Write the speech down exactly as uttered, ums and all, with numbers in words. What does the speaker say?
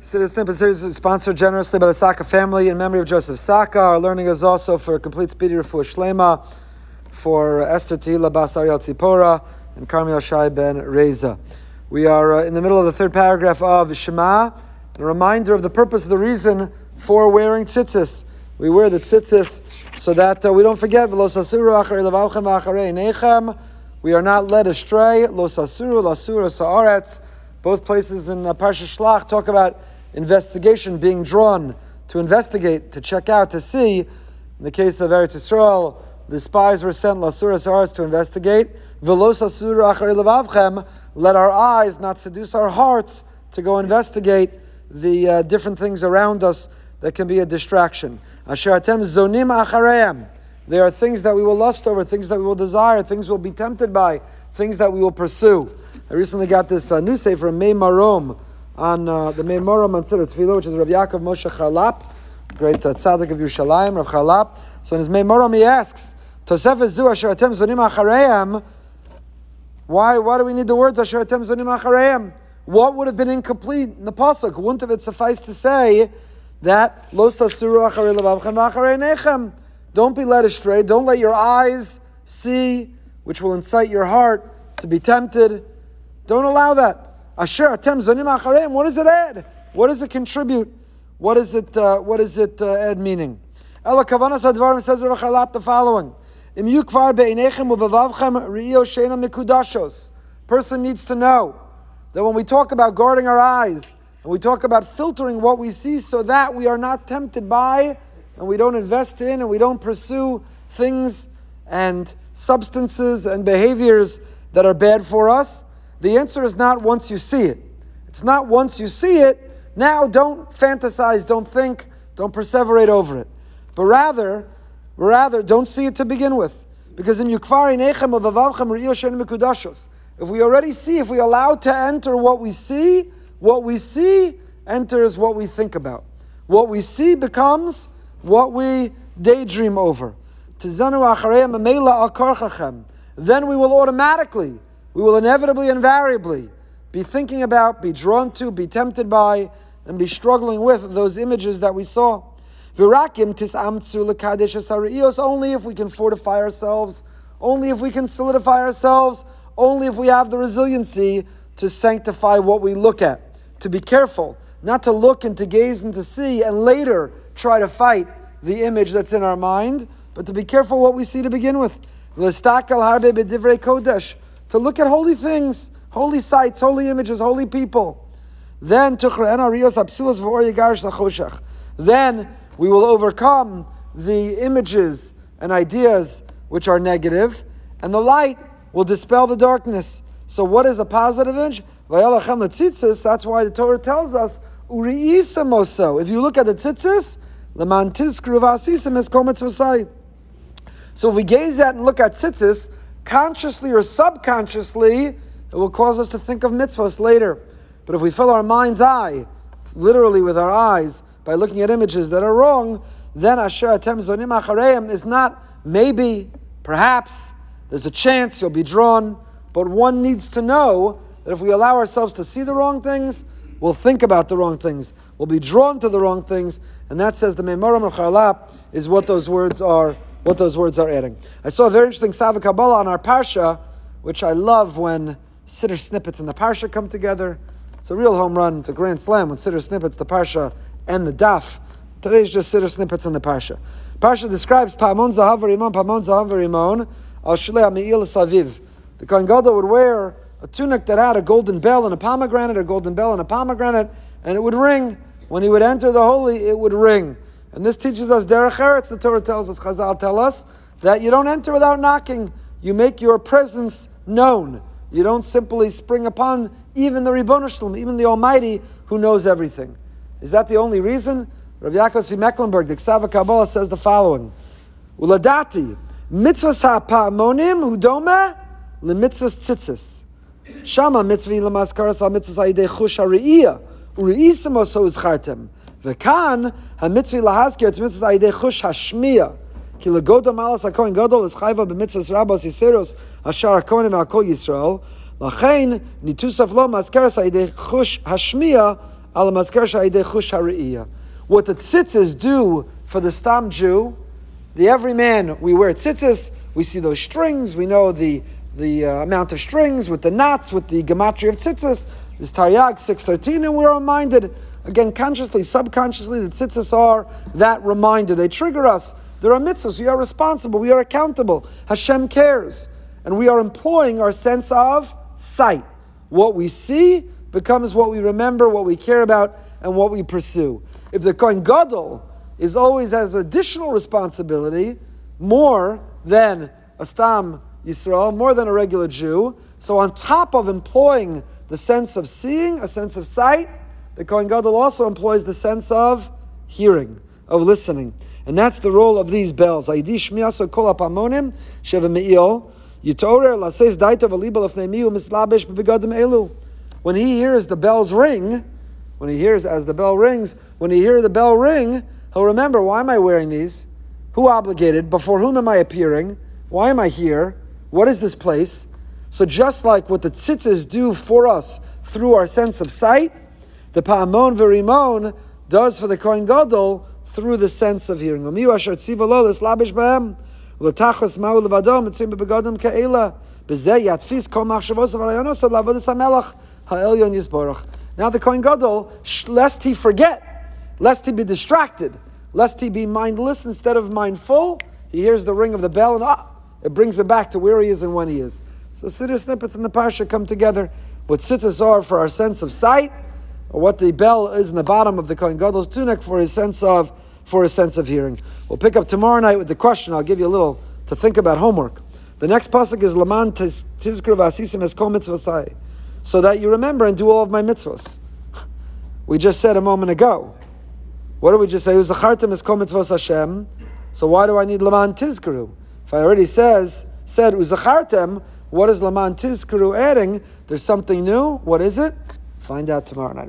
Siddur Snippets series is sponsored generously by the Saka family in memory of Joseph Saka. Our learning is also for complete speedy refuah shlema for Esther Tehillah Basar Yal-Tzipora and Carmiel Shai Ben Reza. We are uh, in the middle of the third paragraph of Shema, and a reminder of the purpose, the reason for wearing tzitzis. We wear the tzitzis so that uh, we don't forget. We are not led astray. Both places in uh, Parsha Shlach talk about investigation, being drawn to investigate, to check out, to see. In the case of Eretz Yisrael, the spies were sent Lasura Saras to investigate. Let our eyes not seduce our hearts to go investigate the uh, different things around us that can be a distraction. Asheratem zonim achareim. There are things that we will lust over, things that we will desire, things we'll be tempted by, things that we will pursue. I recently got this uh, new sefer from Mei Marom on uh, the Mei Marom on Siddur Tzfiloh, which is Rav Yaakov Moshe Charlap, great uh, tzaddik of Yerushalayim, Rav Charlap. So in his Mei Marom he asks, Tosefes zu asheratem zonim achareim. Why? Why do we need the words asheratem zonim achareim? What would have been incomplete in the pasuk? Wouldn't have it sufficed to say that lo sasuru acharei levavchem v'acharei nechem? Don't be led astray. Don't let your eyes see, which will incite your heart to be tempted. Don't allow that. Asher atem zonim achareim. What does it add? What does it contribute? What does it? Uh, what does it uh, add meaning? Ela kavanas hadvarim, says Rav Charlap the following: Im yukvar beinechem uvavavchem riyo sheina mikudashos. Person needs to know that when we talk about guarding our eyes, and we talk about filtering what we see so that we are not tempted by, and we don't invest in, and we don't pursue things and substances and behaviors that are bad for us, the answer is not once you see it. It's not once you see it, now don't fantasize, don't think, don't perseverate over it. But rather, rather don't see it to begin with. Because in Yukvar Nechem Avavchem Riyoshen Mikudashos, if we already see, if we allow to enter what we see, what we see enters what we think about. What we see becomes what we daydream over. Then we will automatically, we will inevitably, invariably be thinking about, be drawn to, be tempted by, and be struggling with those images that we saw. Only if we can fortify ourselves, only if we can solidify ourselves, only if we have the resiliency to sanctify what we look at, to be careful, not to look and to gaze and to see and later try to fight the image that's in our mind, but to be careful what we see to begin with. To look at holy things, holy sites, holy images, holy people. Then, then we will overcome the images and ideas which are negative, and the light will dispel the darkness. So what is a positive image? That's why the Torah tells us, if you look at the tzitzis, so if we gaze at and look at tzitzis, consciously or subconsciously, it will cause us to think of mitzvahs later. But if we fill our mind's eye, literally with our eyes, by looking at images that are wrong, then asher atem zonim achareim is not maybe, perhaps, there's a chance you'll be drawn. But one needs to know that if we allow ourselves to see the wrong things, we'll think about the wrong things, we'll be drawn to the wrong things, and that, says the Mei Marom of Charlap, is what those words are, what those words are adding. I saw a very interesting Ksav v'HaKabbalah on our Parsha, which I love when Siddur Snippets and the Parsha come together. It's a real home run, it's a grand slam when Siddur Snippets, the Parsha, and the Daf. Today's just Siddur Snippets and the Parsha. Parsha describes pa'amon zahav rimon, pa'amon zahav rimon, al shilei ha'me'il saviv. The Kohen Gadol would wear a tunic that had a golden bell and a pomegranate, a golden bell and a pomegranate, and it would ring. When he would enter the holy, it would ring. And this teaches us, derech eretz, the Torah tells us, Chazal tell us, that you don't enter without knocking. You make your presence known. You don't simply spring upon even the Ribono shel Olam, even the Almighty who knows everything. Is that the only reason? Rav Yaakov Tzvi Mecklenburg, the Ksav v'HaKabbalah, says the following. Uladati, mitzvas ha'pa'amonim hu domeh lemitzvas tzitzis. Shama mitzvah lemaskaras al mitzvah ha'idei chush ha'ri'iyah u'ri'isimo so uzchartem. V'kan ha'mitzvah lahaskir t'mitzvah ha'idei chush ha'shmiyah. Ki l'godam alas ha'kohen gadol l'schaiva b'mitzvahs rabbos yiseros ha'shar ha'kohenim ha'kol Yisrael. L'chein nitusaf lo maskaras ha'idei chush ha'shmiyah What the tzitzis do for the Stam Jew, the everyman, we wear tzitzis, we see those strings, we know the, the uh, amount of strings with the knots, with the gematria of tzitzis, this tariag, six thirteen, and we're reminded, again, consciously, subconsciously, the tzitzis are that reminder. They trigger us. There are mitzvahs. We are responsible. We are accountable. Hashem cares. And we are employing our sense of sight. What we see becomes what we remember, what we care about, and what we pursue. If the Kohen Gadol is always has additional responsibility, more than a Stam Yisrael, more than a regular Jew, so on top of employing the sense of seeing, a sense of sight, the Kohen Gadol also employs the sense of hearing, of listening. And that's the role of these bells. When he hears the bells ring, when he hears as the bell rings, when he hears the bell ring, he'll remember, why am I wearing these? Who obligated? Before whom am I appearing? Why am I here? What is this place? So just like what the tzitzis do for us through our sense of sight, the pa'amon v'rimon does for the Kohen Gadol through the sense of hearing. Now the Kohen Gadol, lest he forget, lest he be distracted, lest he be mindless instead of mindful, he hears the ring of the bell and ah, it brings him back to where he is and when he is. So Siddur Snippets and the Pasha come together. What tzitzis are for our sense of sight, or what the bell is in the bottom of the Kohen Gadol's tunic for his sense of for his sense of hearing. We'll pick up tomorrow night with the question. I'll give you a little to think about, homework. The next pasuk is Laman Tizkru V'Asisim Es Kol Mitzvasai, so that you remember and do all of my mitzvahs. We just said a moment ago. What did we just say? Uzzachartem Es Kol Mitzvos Hashem. So why do I need Laman Tizkru? If I already says said Uzzachartem, what is Laman Tizkru adding? There's something new. What is it? Find out tomorrow night.